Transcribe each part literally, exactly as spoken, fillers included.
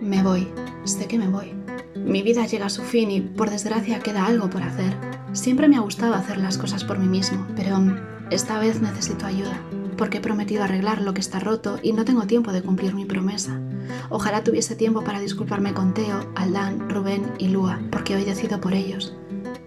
Me voy, sé que me voy. Mi vida llega a su fin y, por desgracia, queda algo por hacer. Siempre me ha gustado hacer las cosas por mí mismo, pero esta vez necesito ayuda, porque he prometido arreglar lo que está roto y no tengo tiempo de cumplir mi promesa. Ojalá tuviese tiempo para disculparme con Teo, Aldán, Rubén y Lua, porque hoy decido por ellos.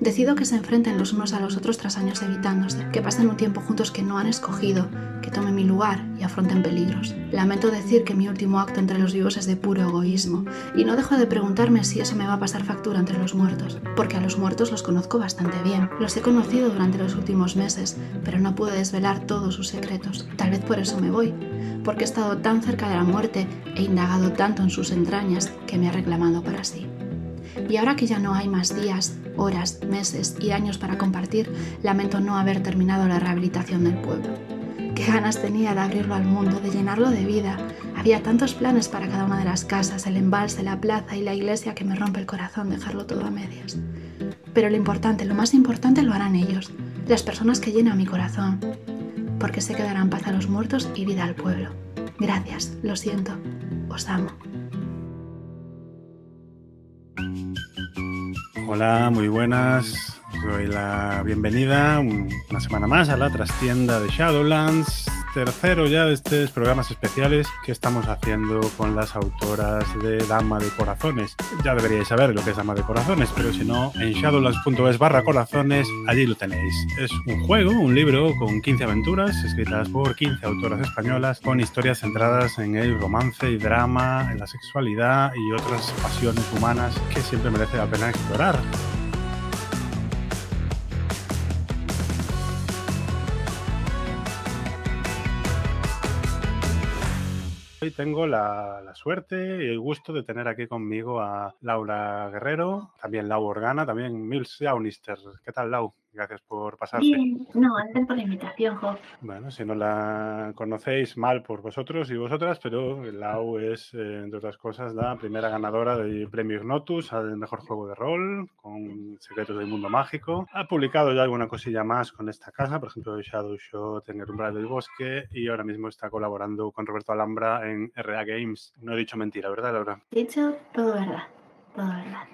Decido que se enfrenten los unos a los otros tras años evitándose, que pasen un tiempo juntos que no han escogido, que tomen mi lugar y afronten peligros. Lamento decir que mi último acto entre los vivos es de puro egoísmo, y no dejo de preguntarme si eso me va a pasar factura entre los muertos, porque a los muertos los conozco bastante bien. Los he conocido durante los últimos meses, pero no pude desvelar todos sus secretos. Tal vez por eso me voy, porque he estado tan cerca de la muerte e indagado tanto en sus entrañas que me ha reclamado para sí. Y ahora que ya no hay más días, horas, meses y años para compartir, lamento no haber terminado la rehabilitación del pueblo. Qué ganas tenía de abrirlo al mundo, de llenarlo de vida. Había tantos planes para cada una de las casas, el embalse, la plaza y la iglesia que me rompe el corazón dejarlo todo a medias. Pero lo importante, lo más importante lo harán ellos, las personas que llenan mi corazón, porque sé que darán paz a los muertos y vida al pueblo. Gracias, lo siento, os amo. Hola, muy buenas, os doy la bienvenida una semana más a La Trastienda de Shadowlands, tercero ya de estos programas especiales que estamos haciendo con las autoras de Dama de Corazones. Ya deberíais saber lo que es Dama de Corazones, pero si no, en shadowlands punto es barra corazones, allí lo tenéis. Es un juego, un libro con quince aventuras escritas por quince autoras españolas, con historias centradas en el romance y drama, en la sexualidad y otras pasiones humanas que siempre merece la pena explorar. Hoy tengo la, la suerte y el gusto de tener aquí conmigo a Laura Guerrero, también Lau Organa, también Mills y Aunister. ¿Qué tal, Lau? Gracias por pasarte. Bien, no, gracias por la invitación, Jo. Bueno, si no la conocéis, mal por vosotros y vosotras, pero Lau es, eh, entre otras cosas, la primera ganadora del Premio Ignotus al mejor juego de rol, con Secretos del Mundo Mágico. Ha publicado ya alguna cosilla más con esta casa, por ejemplo, Shadow Shot en el umbral del bosque, y ahora mismo está colaborando con Roberto Alhambra en R A Games. No he dicho mentira, ¿verdad, Laura? He dicho todo verdad.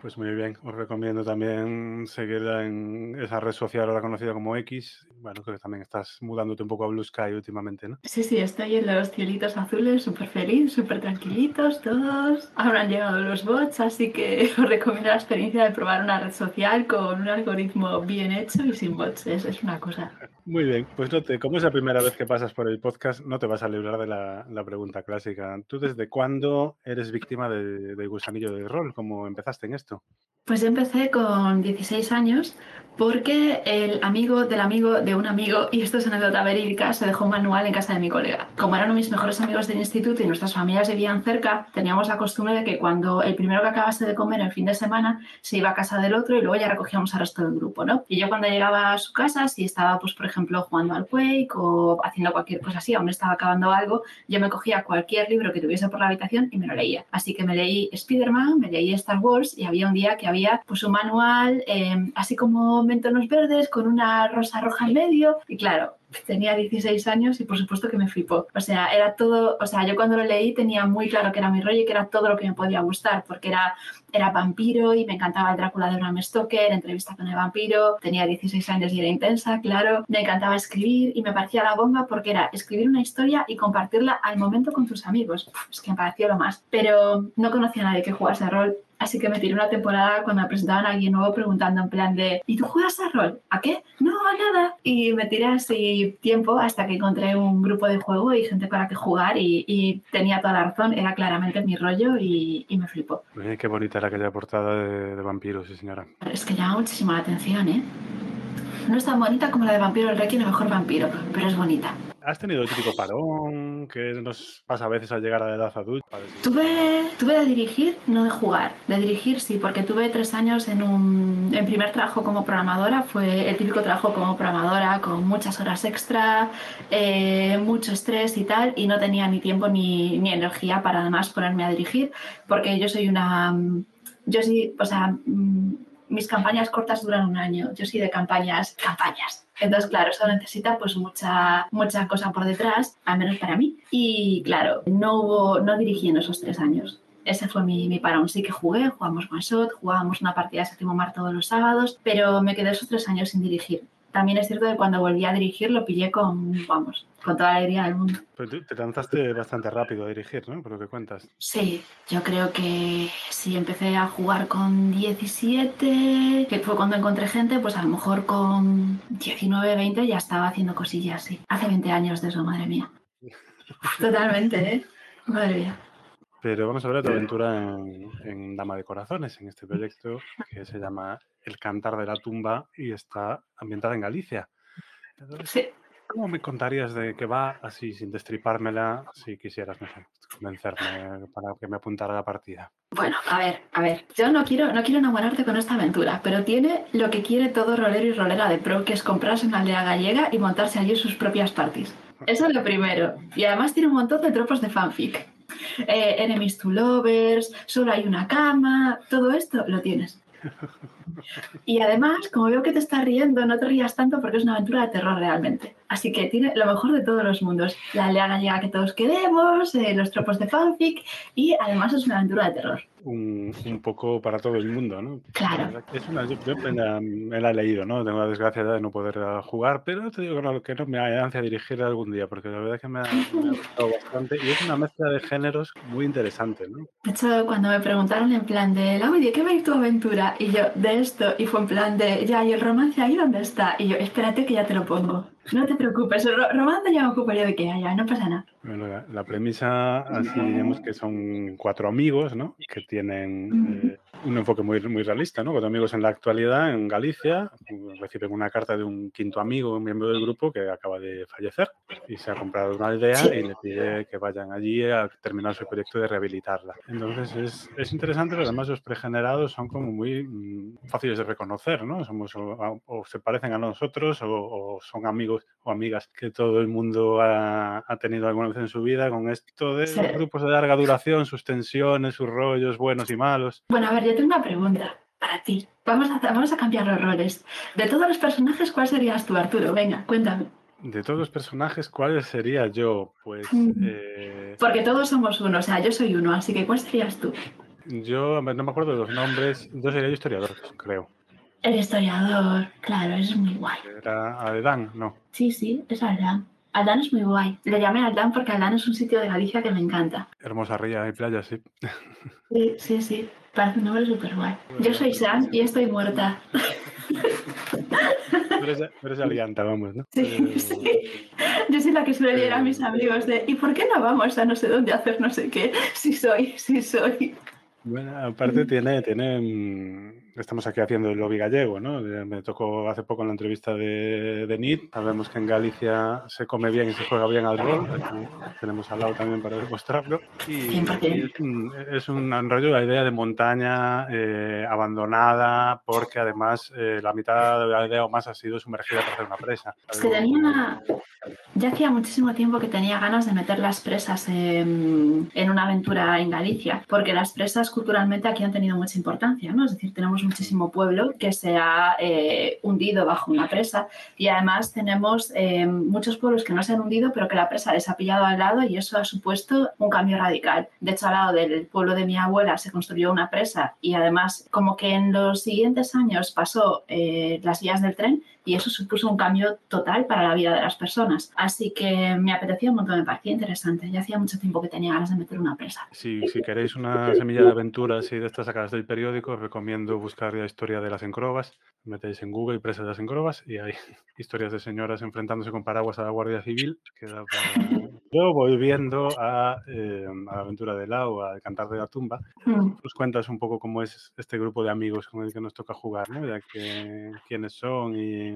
Pues muy bien, os recomiendo también seguirla en esa red social ahora conocida como X. Bueno, creo que también estás mudándote un poco a Blue Sky últimamente, ¿no? Sí, sí, estoy en los cielitos azules, súper feliz, súper tranquilitos todos. Ahora han llegado los bots, así que os recomiendo la experiencia de probar una red social con un algoritmo bien hecho y sin bots, es, es una cosa. Muy bien, pues no te, como es la primera vez que pasas por el podcast, no te vas a librar de la, la pregunta clásica. ¿Tú desde cuándo eres víctima de, de gusanillo de rol? ¿Cómo empezaste en esto? Pues yo empecé con dieciséis años porque el amigo del amigo de un amigo, y esto es anécdota verídica, se dejó un manual en casa de mi colega. Como eran mis mejores amigos del instituto y nuestras familias vivían cerca, teníamos la costumbre de que cuando el primero que acabase de comer el fin de semana se iba a casa del otro y luego ya recogíamos al resto del grupo, ¿no? Y yo cuando llegaba a su casa, si estaba, pues por ejemplo, jugando al Quake o haciendo cualquier cosa así, aún estaba acabando algo, yo me cogía cualquier libro que tuviese por la habitación y me lo leía. Así que me leí Spiderman, me leí Star Wars, y había un día que había pues un manual eh, así como en tonos verdes con una rosa roja en medio, y claro, tenía dieciséis años y por supuesto que me flipó. O sea, era todo, o sea, yo cuando lo leí tenía muy claro que era mi rollo y que era todo lo que me podía gustar, porque era, era vampiro y me encantaba el Drácula de Bram Stoker, Entrevista con el vampiro. Tenía dieciséis años y era intensa, claro. Me encantaba escribir y me parecía la bomba porque era escribir una historia y compartirla al momento con tus amigos. Uf, es que me pareció lo más. Pero no conocía a nadie que jugase rol. Así que me tiré una temporada cuando me presentaban a alguien nuevo preguntando en plan de ¿y tú juegas a rol? ¿A qué? No, nada. Y me tiré así tiempo hasta que encontré un grupo de juego y gente para que jugar y, y tenía toda la razón, era claramente mi rollo y, y me flipó. Oye, qué bonita era aquella portada de, de Vampiro, sí señora. Es que llama muchísimo la atención, ¿eh? No es tan bonita como la de Vampiro el rey el mejor vampiro, pero es bonita. ¿Has tenido el típico parón que nos pasa a veces al llegar a la edad adulta? Tuve, tuve de dirigir, no de jugar. De dirigir sí, porque tuve tres años en un... En primer trabajo como programadora, fue el típico trabajo como programadora, con muchas horas extra, eh, mucho estrés y tal, y no tenía ni tiempo ni, ni energía para además ponerme a dirigir, porque yo soy una... Yo sí, o sea... Mis campañas cortas duran un año. Yo soy de campañas, campañas. Entonces, claro, eso necesita pues mucha, mucha cosa por detrás, al menos para mí. Y claro, no hubo, no dirigí en esos tres años. Ese fue mi, mi parón. Sí que jugué, jugamos one shot, jugábamos una partida de Séptimo Mar todos los sábados, pero me quedé esos tres años sin dirigir. También es cierto que cuando volví a dirigir lo pillé con, vamos, con toda la alegría del mundo. Pero tú te lanzaste bastante rápido a dirigir, ¿no? Por lo que cuentas. Sí, yo creo que si empecé a jugar con diecisiete, que fue cuando encontré gente, pues a lo mejor con diecinueve, veinte ya estaba haciendo cosillas, sí. Hace veinte años de eso, madre mía. Totalmente, ¿eh? Madre mía. Pero vamos a ver tu aventura en, en Dama de Corazones, en este proyecto que se llama El cantar de la tumba y está ambientada en Galicia. Entonces, sí. ¿Cómo me contarías de qué va, así sin destripármela, si quisieras, no sé, convencerme para que me apuntara a la partida? Bueno, a ver, a ver, yo no quiero, no quiero enamorarte con esta aventura, pero tiene lo que quiere todo rolero y rolera de pro, que es comprarse una aldea gallega y montarse allí sus propias parties. Eso es lo primero. Y además tiene un montón de tropos de fanfic. Eh, enemies to lovers, solo hay una cama, todo esto lo tienes. Y además, como veo que te estás riendo, no te rías tanto porque es una aventura de terror realmente. Así que tiene lo mejor de todos los mundos. La aldea gallega que todos queremos, eh, los tropos de fanfic y además es una aventura de terror. Un, un poco para todo el mundo, ¿no? Claro. Es una, yo, yo me, la, me la he leído, ¿no? Tengo la desgracia de no poder jugar, pero te digo que no, que no me alcance a dirigir algún día, porque la verdad es que me ha, me ha gustado bastante y es una mezcla de géneros muy interesante, ¿no? De hecho, cuando me preguntaron en plan de, Lau, ¿de qué va a ir tu aventura? Y yo, de esto, y fue en plan de, ya, ¿y el romance ahí dónde está? Y yo, espérate que ya te lo pongo. No te preocupes, Román ya me ocupo yo de que haya, no pasa nada. Bueno, la, la premisa, así digamos que son cuatro amigos, ¿no? Que tienen eh, un enfoque muy, muy realista, ¿no? Cuatro amigos en la actualidad, en Galicia, reciben una carta de un quinto amigo, un miembro del grupo que acaba de fallecer y se ha comprado una aldea sí. Y le pide que vayan allí a terminar su proyecto de rehabilitarla. Entonces es, es interesante, pero además los pregenerados son como muy mmm, fáciles de reconocer, ¿no? Somos o, o se parecen a nosotros o, o son amigos o amigas que todo el mundo ha, ha tenido alguna vez en su vida con esto de sí. Los grupos de larga duración, sus tensiones, sus rollos buenos y malos. Bueno, a ver, yo tengo una pregunta para ti. Vamos a, vamos a cambiar los roles. De todos los personajes, ¿cuál serías tú, Arturo? Venga, cuéntame. De todos los personajes, ¿cuál sería yo? Pues... Eh... Porque todos somos uno, o sea, yo soy uno, así que ¿cuál serías tú? Yo no me acuerdo de los nombres. Yo sería el historiador, creo. El historiador, claro, es muy guay. ¿Era Aldán? No. Sí, sí, es Aldán. Aldán es muy guay. Le llamé Aldán porque Aldán es un sitio de Galicia que me encanta. Hermosa ría y playa, sí. Sí, sí, sí. Parece un nombre súper guay. Yo soy Sean y estoy muerta. Pero es alianta, vamos, ¿no? Sí, sí. Yo soy la que suele leer a mis amigos de ¿y por qué no vamos a no sé dónde hacer no sé qué? Sí soy, sí soy. Bueno, aparte tiene, tiene, estamos aquí haciendo el lobby gallego, ¿no? Me tocó hace poco en la entrevista de, de N I T. Sabemos que en Galicia se come bien y se juega bien al rol. Aquí tenemos a Lau también para demostrarlo. Y, y es un rollo, la idea de montaña eh, abandonada, porque además eh, la mitad de la aldea o más ha sido sumergida para hacer una presa. Es que tenía una... Ya hacía muchísimo tiempo que tenía ganas de meter las presas en, en una aventura en Galicia, porque las presas culturalmente aquí han tenido mucha importancia, ¿no? Es decir, tenemos muchísimo pueblo que se ha eh, hundido bajo una presa y además tenemos eh, muchos pueblos que no se han hundido pero que la presa les ha pillado al lado y eso ha supuesto un cambio radical. De hecho, al lado del pueblo de mi abuela se construyó una presa y además como que en los siguientes años pasó eh, las vías del tren y eso supuso un cambio total para la vida de las personas. Así que me apetecía un montón, me parecía interesante. Ya hacía mucho tiempo que tenía ganas de meter una presa. Sí, si queréis una semilla de aventuras y de estas sacadas del periódico, os recomiendo buscar la historia de las encrobas. Metéis en Google Presa de las encrobas y hay historias de señoras enfrentándose con paraguas a la Guardia Civil. Queda para... Yo volviendo a, eh, a la aventura de Lau, al cantar de la tumba, mm. Os cuentas un poco cómo es este grupo de amigos con el que nos toca jugar, ¿no? Ya que quiénes son y...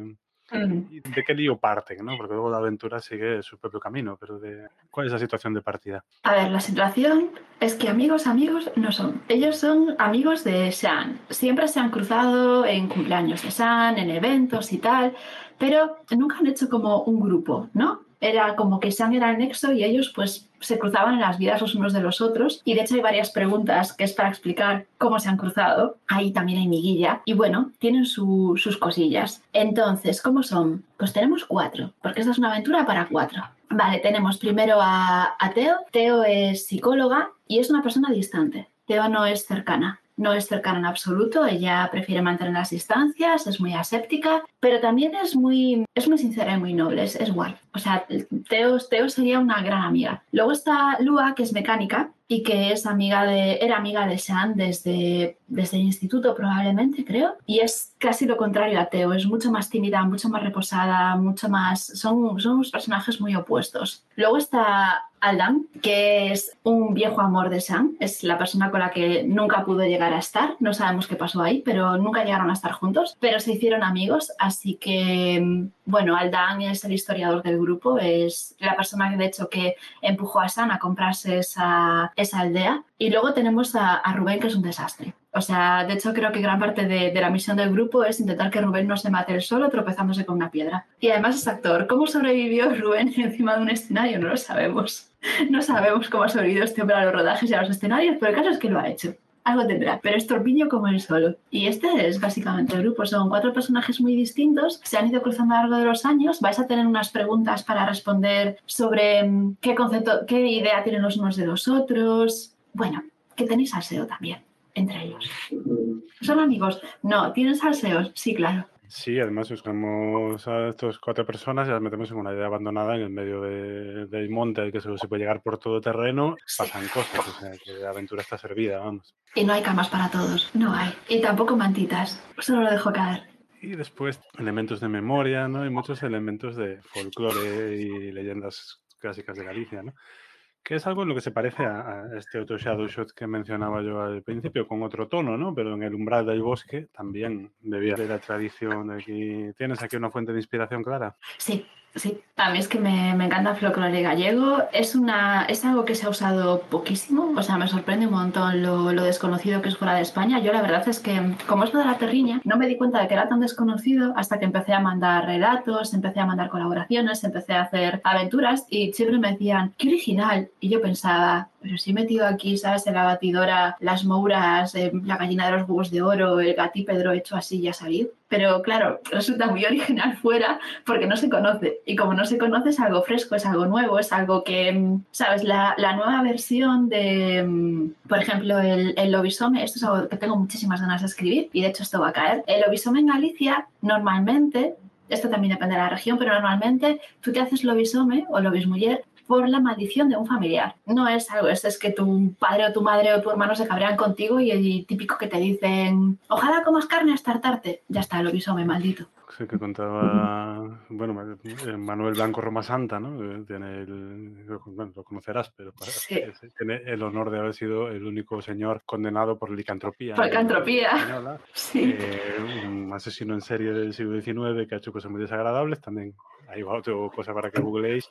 ¿Y de qué lío parten, ¿no? Porque luego la aventura sigue su propio camino, pero de... ¿cuál es la situación de partida? A ver, la situación es que amigos, amigos no son. Ellos son amigos de Sean. Siempre se han cruzado en cumpleaños de Sean, en eventos y tal, pero nunca han hecho como un grupo, ¿no? Era como que Shang era el nexo y ellos pues se cruzaban en las vidas los unos de los otros y de hecho hay varias preguntas que es para explicar cómo se han cruzado. Ahí también hay miguilla y bueno, tienen su, sus cosillas. Entonces, ¿cómo son? Pues tenemos cuatro, porque esta es una aventura para cuatro. Vale, tenemos primero a, a Teo. Teo es psicóloga y es una persona distante. Teo no es cercana, no es cercana en absoluto, ella prefiere mantener las distancias, es muy aséptica, pero también es muy, es muy sincera y muy noble, es, es guay. O sea, Teo, Teo sería una gran amiga. Luego está Lua, que es mecánica y que es amiga de, era amiga de Sean desde, desde el instituto probablemente, creo, y es casi lo contrario a Teo, es mucho más tímida, mucho más reposada, mucho más... Son, son unos personajes muy opuestos. Luego está Aldán, que es un viejo amor de Sean, es la persona con la que nunca pudo llegar a estar, no sabemos qué pasó ahí, pero nunca llegaron a estar juntos, pero se hicieron amigos, así que, bueno, Aldán es el historiador del grupo, es la persona que de hecho que empujó a Sean a comprarse esa, esa aldea. Y luego tenemos a, a Rubén, que es un desastre. O sea, de hecho creo que gran parte de, de la misión del grupo es intentar que Rubén no se mate él solo tropezándose con una piedra. Y además es actor. ¿Cómo sobrevivió Rubén encima de un escenario? No lo sabemos. No sabemos cómo ha sobrevivido este hombre a los rodajes y a los escenarios, pero el caso es que lo ha hecho. Algo tendrá, pero es torpiño como él solo. Y este es básicamente el grupo. Son cuatro personajes muy distintos, se han ido cruzando a lo largo de los años. Vais a tener unas preguntas para responder sobre qué concepto, qué idea tienen los unos de los otros. Bueno, que tenéis salseo también entre ellos. ¿Son amigos? No, ¿tienen salseos? Sí, claro. Sí, además buscamos a estas cuatro personas y las metemos en una aldea abandonada en el medio de, del monte, al que se, se puede llegar por todo terreno. Sí. Pasan cosas, o sea, que la aventura está servida, vamos. Y no hay camas para todos, no hay. Y tampoco mantitas, solo lo dejo caer. Y después elementos de memoria, ¿no? Y muchos elementos de folclore y leyendas clásicas de Galicia, ¿no? Que es algo en lo que se parece a, a este otro Shadow Shot que mencionaba yo al principio, con otro tono, ¿no? Pero en el umbral del bosque también bebía de la tradición de aquí. ¿Tienes aquí una fuente de inspiración clara? Sí, sí. A mí es que me, me encanta el folclore gallego. Es, una, es algo que se ha usado poquísimo. O sea, me sorprende un montón lo, lo desconocido que es fuera de España. Yo la verdad es que, como es lo de la terriña, no me di cuenta de que era tan desconocido hasta que empecé a mandar relatos, empecé a mandar colaboraciones, empecé a hacer aventuras y siempre me decían, ¡qué original! Y yo pensaba, pero si he metido aquí, ¿sabes? En la batidora, las mouras, eh, la gallina de los huevos de oro, el gatípedro hecho así y a salir. Pero claro, resulta muy original fuera porque no se conoce. Y como no se conoce, es algo fresco, es algo nuevo, es algo que, ¿sabes? La, la nueva versión de, por ejemplo, el, el lobisome, esto es algo que tengo muchísimas ganas de escribir y de hecho esto va a caer. El lobisome en Galicia normalmente, esto también depende de la región, pero normalmente tú te haces lobisome o lobismuller por la maldición de un familiar. No es algo, es, es que tu padre o tu madre o tu hermano se cabrean contigo y el típico que te dicen, ojalá comas carne hasta hartarte. Ya está, lobisome, maldito. Sí, que contaba, bueno, Manuel Blanco Romasanta, ¿no? Tiene el, bueno, lo conocerás, pero para, sí. Tiene el honor de haber sido el único señor condenado por licantropía. Por licantropía, sí. Eh, un asesino en serie del siglo diecinueve que ha hecho cosas muy desagradables también. Ahí va otra cosa para que googleéis.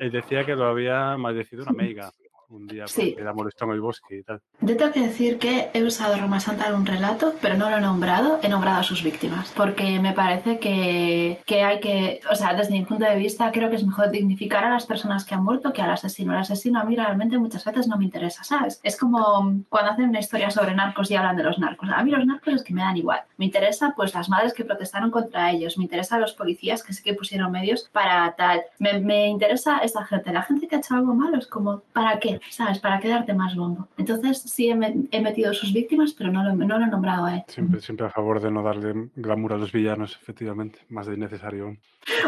Él decía que lo había maldecido una meiga un día porque sí. La molestó en el bosque y tal. Yo tengo que decir que he usado Roma Santa en un relato, pero no lo he nombrado, he nombrado a sus víctimas, porque me parece que, que hay que, o sea, desde mi punto de vista creo que es mejor dignificar a las personas que han muerto que al asesino. El asesino a mí realmente muchas veces no me interesa, ¿sabes? Es como cuando hacen una historia sobre narcos y hablan de los narcos. A mí los narcos es que me dan igual. Me interesa pues las madres que protestaron contra ellos, me interesa los policías que sí que pusieron medios para tal. Me, me interesa esta gente. La gente que ha hecho algo malo es como, ¿para qué? ¿Sabes? Para quedarte más bombo. Entonces sí he, me- he metido a sus víctimas, pero no lo, no lo he nombrado a él. Siempre, siempre a favor de no darle glamour a los villanos, efectivamente. Más de innecesario.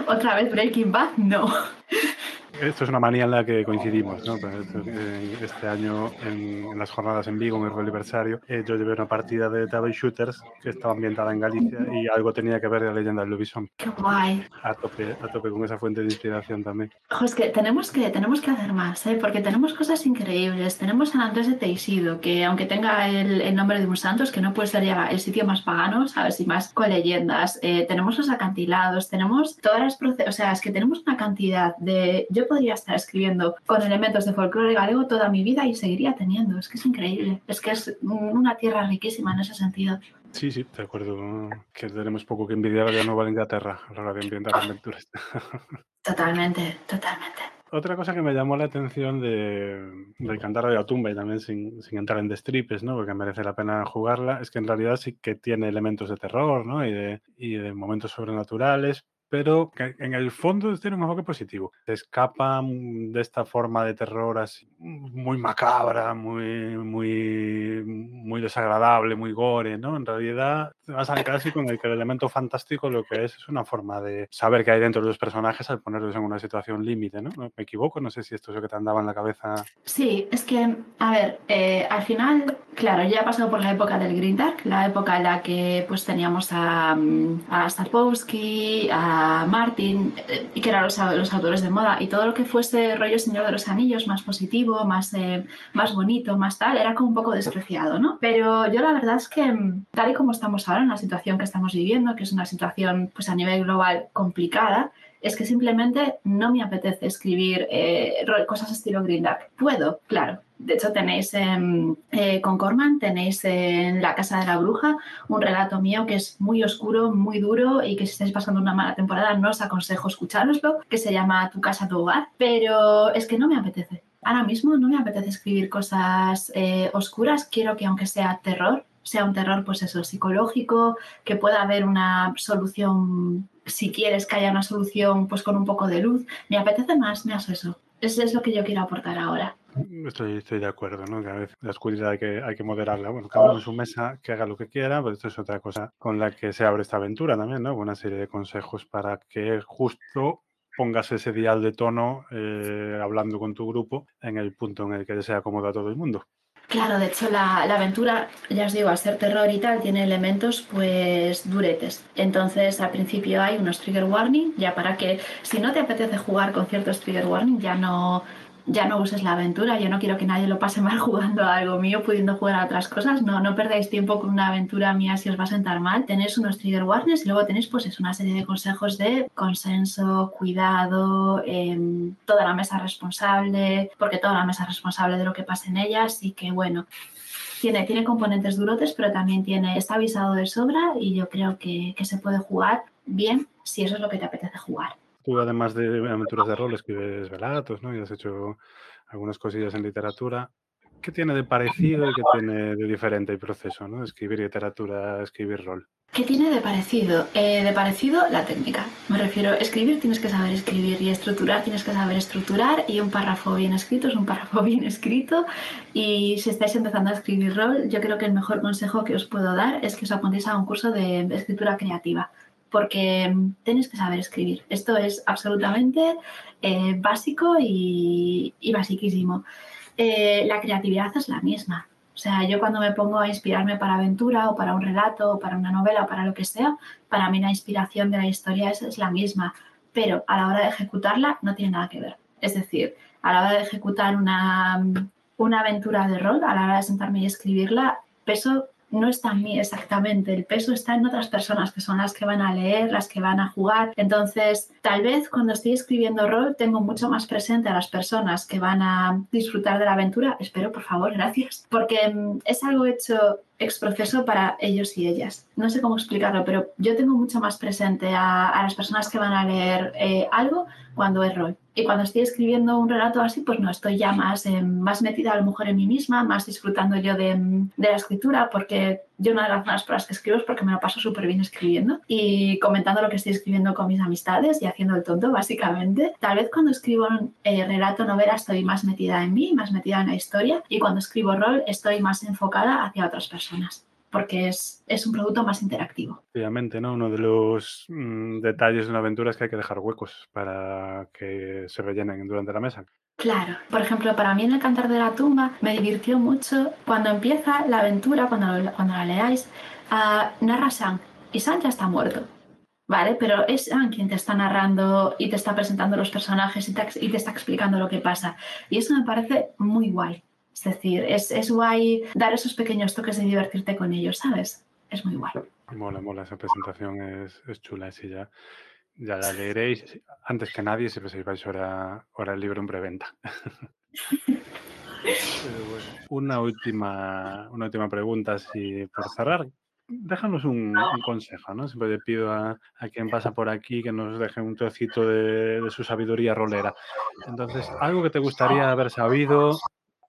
¿Otra vez Breaking Bad? No. Esto es una manía en la que coincidimos, ¿no? Este año, en, en las jornadas en Vigo, en el aniversario, eh, yo llevé una partida de Table Shooters que estaba ambientada en Galicia y algo tenía que ver de la leyenda del lobisome. ¡Qué guay! A tope, a tope con esa fuente de inspiración también. Ojo, es que tenemos que, tenemos que hacer más, ¿eh? Porque tenemos cosas increíbles. Tenemos San Andrés de Teixido, que aunque tenga el, el nombre de un santo, es que no puede ser ya el sitio más pagano, ¿sabes? Y más con leyendas. Eh, tenemos los acantilados, tenemos todas las... Proces- o sea, es que tenemos una cantidad de... Yo podría estar escribiendo con elementos de folclore galego toda mi vida y seguiría teniendo. Es que es increíble. Es que es una tierra riquísima en ese sentido. Sí, sí, de acuerdo. Que tenemos poco que envidiar a la Nueva Inglaterra a la hora de ambientar oh. aventuras. Totalmente, totalmente. Otra cosa que me llamó la atención de, del Cantar de la Tumba, y también sin, sin entrar en destripes, ¿no? Porque merece la pena jugarla, es que en realidad sí que tiene elementos de terror, ¿no? Y de, y de momentos sobrenaturales, pero en el fondo tiene un enfoque positivo. Se escapan de esta forma de terror así, muy macabra, muy, muy, muy desagradable, muy gore, ¿no? En realidad vas a casi con el, que el elemento fantástico lo que es es una forma de saber qué hay dentro de los personajes al ponerlos en una situación límite, ¿no? ¿Me equivoco? No sé si esto es lo que te andaba en la cabeza. Sí, es que, a ver, eh, al final, claro, ya he pasado por la época del Green Dark, la época en la que pues teníamos a, a Sapkowski, a Martin, y que eran los, los autores de moda, y todo lo que fuese rollo Señor de los Anillos, más positivo, más, eh, más bonito, más tal, era como un poco despreciado, ¿no? Pero yo la verdad es que tal y como estamos ahora en la situación que estamos viviendo, que es una situación pues a nivel global complicada, es que simplemente no me apetece escribir eh, cosas estilo Green Dark. Puedo, claro. De hecho, tenéis eh, eh, con Corman, tenéis eh, en La Casa de la Bruja un relato mío que es muy oscuro, muy duro, y que si estáis pasando una mala temporada no os aconsejo escuchároslo, que se llama Tu casa, tu hogar. Pero es que no me apetece. Ahora mismo no me apetece escribir cosas eh, oscuras. Quiero que, aunque sea terror, sea un terror pues eso, psicológico, que pueda haber una solución, si quieres que haya una solución pues con un poco de luz. Me apetece más, me hace eso. Eso es lo que yo quiero aportar ahora. Estoy, estoy de acuerdo, ¿no? Que a veces la oscuridad hay que, hay que moderarla. Bueno, cada uno en su mesa que haga lo que quiera, pero esto es otra cosa con la que se abre esta aventura también, ¿no? Una serie de consejos para que justo pongas ese dial de tono eh, hablando con tu grupo en el punto en el que sea cómodo a todo el mundo. Claro, de hecho la, la aventura, ya os digo, al ser terror y tal, tiene elementos pues duretes. Entonces al principio hay unos trigger warning, ya para que si no te apetece jugar con ciertos trigger warning, ya no, ya no uses la aventura. Yo no quiero que nadie lo pase mal jugando a algo mío, pudiendo jugar a otras cosas. No, no perdáis tiempo con una aventura mía si os va a sentar mal. Tenéis unos trigger warnings y luego tenéis pues es una serie de consejos de consenso, cuidado, eh, toda la mesa responsable, porque toda la mesa es responsable de lo que pasa en ella, así que bueno. Tiene, tiene componentes durotes, pero también tiene, está avisado de sobra, y yo creo que, que se puede jugar bien si eso es lo que te apetece jugar. Tú, además de aventuras de rol, escribes relatos, ¿no? Y has hecho algunas cosillas en literatura. ¿Qué tiene de parecido y qué tiene de diferente el proceso, ¿no? Escribir literatura, escribir rol. ¿Qué tiene de parecido? Eh, de parecido, la técnica. Me refiero, escribir tienes que saber escribir, y estructurar tienes que saber estructurar, y un párrafo bien escrito es un párrafo bien escrito. Y si estáis empezando a escribir rol, yo creo que el mejor consejo que os puedo dar es que os apuntéis a un curso de escritura creativa, porque tenéis que saber escribir. Esto es absolutamente eh, básico y, y basiquísimo. Eh, la creatividad es la misma. O sea, yo cuando me pongo a inspirarme para aventura o para un relato o para una novela o para lo que sea, para mí la inspiración de la historia es, es la misma, pero a la hora de ejecutarla no tiene nada que ver. Es decir, a la hora de ejecutar una, una aventura de rol, a la hora de sentarme y escribirla, peso no está en mí exactamente, el peso está en otras personas que son las que van a leer, las que van a jugar. Entonces, tal vez cuando estoy escribiendo rol tengo mucho más presente a las personas que van a disfrutar de la aventura, espero, por favor, gracias, porque es algo hecho ex profeso para ellos y ellas. No sé cómo explicarlo, pero yo tengo mucho más presente a, a las personas que van a leer eh, algo cuando es rol. Y cuando estoy escribiendo un relato así, pues no, estoy ya más, eh, más metida a lo mejor en mí misma, más disfrutando yo de, de la escritura, porque yo una de las razones por las que escribo es porque me lo paso súper bien escribiendo y comentando lo que estoy escribiendo con mis amistades y haciendo el tonto, básicamente. Tal vez cuando escribo un eh, relato, novela, estoy más metida en mí, más metida en la historia, y cuando escribo rol estoy más enfocada hacia otras personas, porque es, es un producto más interactivo. Obviamente, ¿no? Uno de los mmm, detalles de una aventura es que hay que dejar huecos para que se rellenen durante la mesa. Claro. Por ejemplo, para mí en El cantar de la tumba me divirtió mucho cuando empieza la aventura, cuando, cuando la leáis, uh, narra Shang, y Shang ya está muerto. Vale, pero es Shang quien te está narrando y te está presentando los personajes y te, y te está explicando lo que pasa. Y eso me parece muy guay. Es decir, es, es guay dar esos pequeños toques de divertirte con ellos, ¿sabes? Es muy guay. Mola, mola, esa presentación es, es chula, sí, ya, ya la leeréis antes que nadie si reserváis ahora, ahora el libro en preventa. Pero bueno, una última, una última pregunta, así por cerrar. Déjanos un, un consejo, ¿no? Siempre le pido a, a quien pasa por aquí que nos deje un trocito de, de su sabiduría rolera. Entonces, algo que te gustaría haber sabido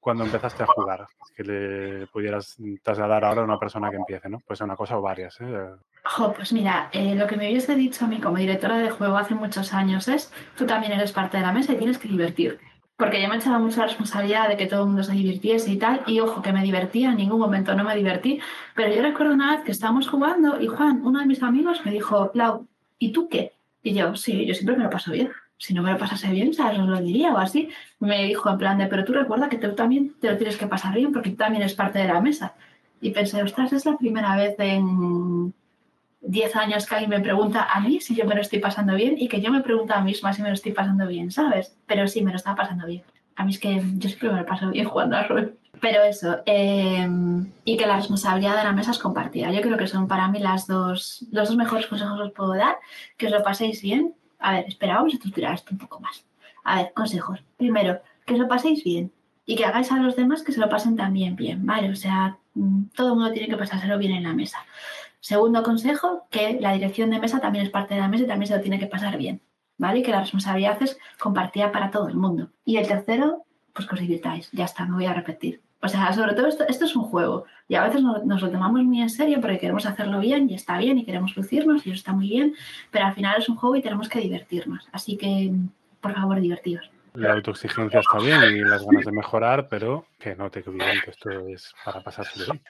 cuando empezaste a jugar, que le pudieras trasladar ahora a una persona que empiece, ¿no? Pues una cosa o varias, ¿eh? Jo, pues mira, eh, lo que me hubiese dicho a mí como directora de juego hace muchos años es tú también eres parte de la mesa y tienes que divertirte. Porque yo me echaba mucha responsabilidad de que todo el mundo se divirtiese y tal, y ojo, que me divertía, en ningún momento no me divertí, pero yo recuerdo una vez que estábamos jugando y Juan, uno de mis amigos, me dijo, Lau, ¿y tú qué? Y yo, sí, yo siempre me lo paso bien. Si no me lo pasase bien, ¿sabes? No lo diría o así. Me dijo en plan de, pero tú recuerda que tú también te lo tienes que pasar bien porque tú también eres parte de la mesa. Y pensé, ostras, es la primera vez en diez años que alguien me pregunta a mí si yo me lo estoy pasando bien y que yo me pregunto a mí misma si me lo estoy pasando bien, ¿sabes? Pero sí, me lo estaba pasando bien. A mí es que yo siempre me lo paso bien jugando a rol. Pero eso, eh, y que la responsabilidad de la mesa es compartida. Yo creo que son para mí las dos, los dos mejores consejos que os puedo dar, que os lo paséis bien. A ver, espera, vamos a estructurar esto un poco más. A ver, consejos. Primero, que os lo paséis bien y que hagáis a los demás que se lo pasen también bien, ¿vale? O sea, todo el mundo tiene que pasárselo bien en la mesa. Segundo consejo, que la dirección de mesa también es parte de la mesa y también se lo tiene que pasar bien, ¿vale? Y que la responsabilidad es compartida para todo el mundo. Y el tercero, pues que os divirtáis. Ya está, no voy a repetir. O sea, sobre todo esto, esto es un juego y a veces no, nos lo tomamos muy en serio porque queremos hacerlo bien y está bien y queremos lucirnos y eso está muy bien, pero al final es un juego y tenemos que divertirnos. Así que, por favor, divertiros. La autoexigencia está bien y las ganas de mejorar, pero que no te olvides que esto es para pasarse bien.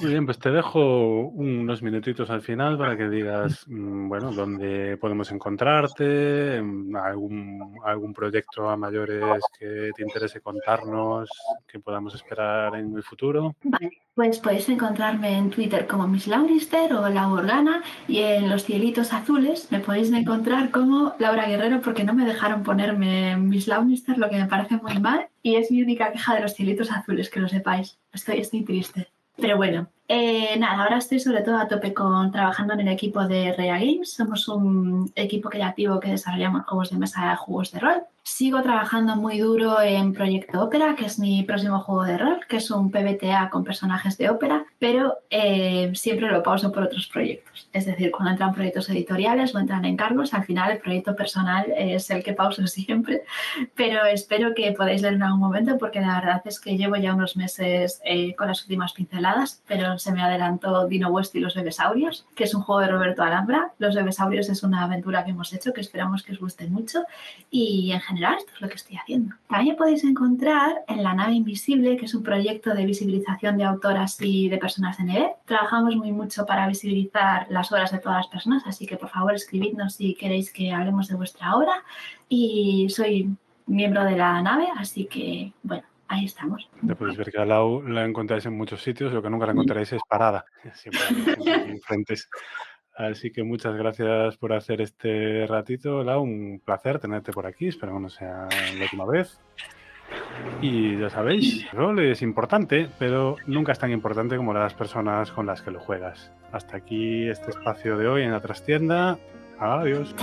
Muy bien, pues te dejo unos minutitos al final para que digas, bueno, dónde podemos encontrarte, algún, algún proyecto a mayores que te interese contarnos, que podamos esperar en el futuro. Vale, pues podéis encontrarme en Twitter como MissLaunister o Lau Organa y en los cielitos azules me podéis encontrar como Laura Guerrero porque no me dejaron ponerme MissLaunister, lo que me parece muy mal y es mi única queja de los cielitos azules, que lo sepáis. Estoy, estoy triste. Pero bueno, eh, nada, ahora estoy sobre todo a tope con trabajando en el equipo de R A Games. Somos un equipo creativo que desarrollamos juegos de mesa, juegos de rol. Sigo trabajando muy duro en Proyecto Ópera, que es mi próximo juego de rol, que es un P B T A con personajes de ópera, pero eh, siempre lo pauso por otros proyectos. Es decir, cuando entran proyectos editoriales o entran encargos, al final el proyecto personal es el que pauso siempre, pero espero que podáis leer en algún momento porque la verdad es que llevo ya unos meses eh, con las últimas pinceladas, pero se me adelantó Dino West y los Bebesaurios, que es un juego de Roberto Alhambra. Los Bebesaurios es una aventura que hemos hecho que esperamos que os guste mucho y en general esto es lo que estoy haciendo. También podéis encontrar en La Nave Invisible, que es un proyecto de visibilización de autoras y de personas de N B. Trabajamos muy mucho para visibilizar las obras de todas las personas, así que por favor escribidnos si queréis que hablemos de vuestra obra y soy miembro de La Nave, así que bueno, ahí estamos. Ya podéis ver que a Lau la encontráis en muchos sitios, lo que nunca la encontraréis es parada, siempre, siempre frentes. Así que muchas gracias por hacer este ratito, Lau, un placer tenerte por aquí, espero que no sea la última vez. Y ya sabéis, el rol es importante, pero nunca es tan importante como las personas con las que lo juegas. Hasta aquí este espacio de hoy en La Trastienda. Adiós.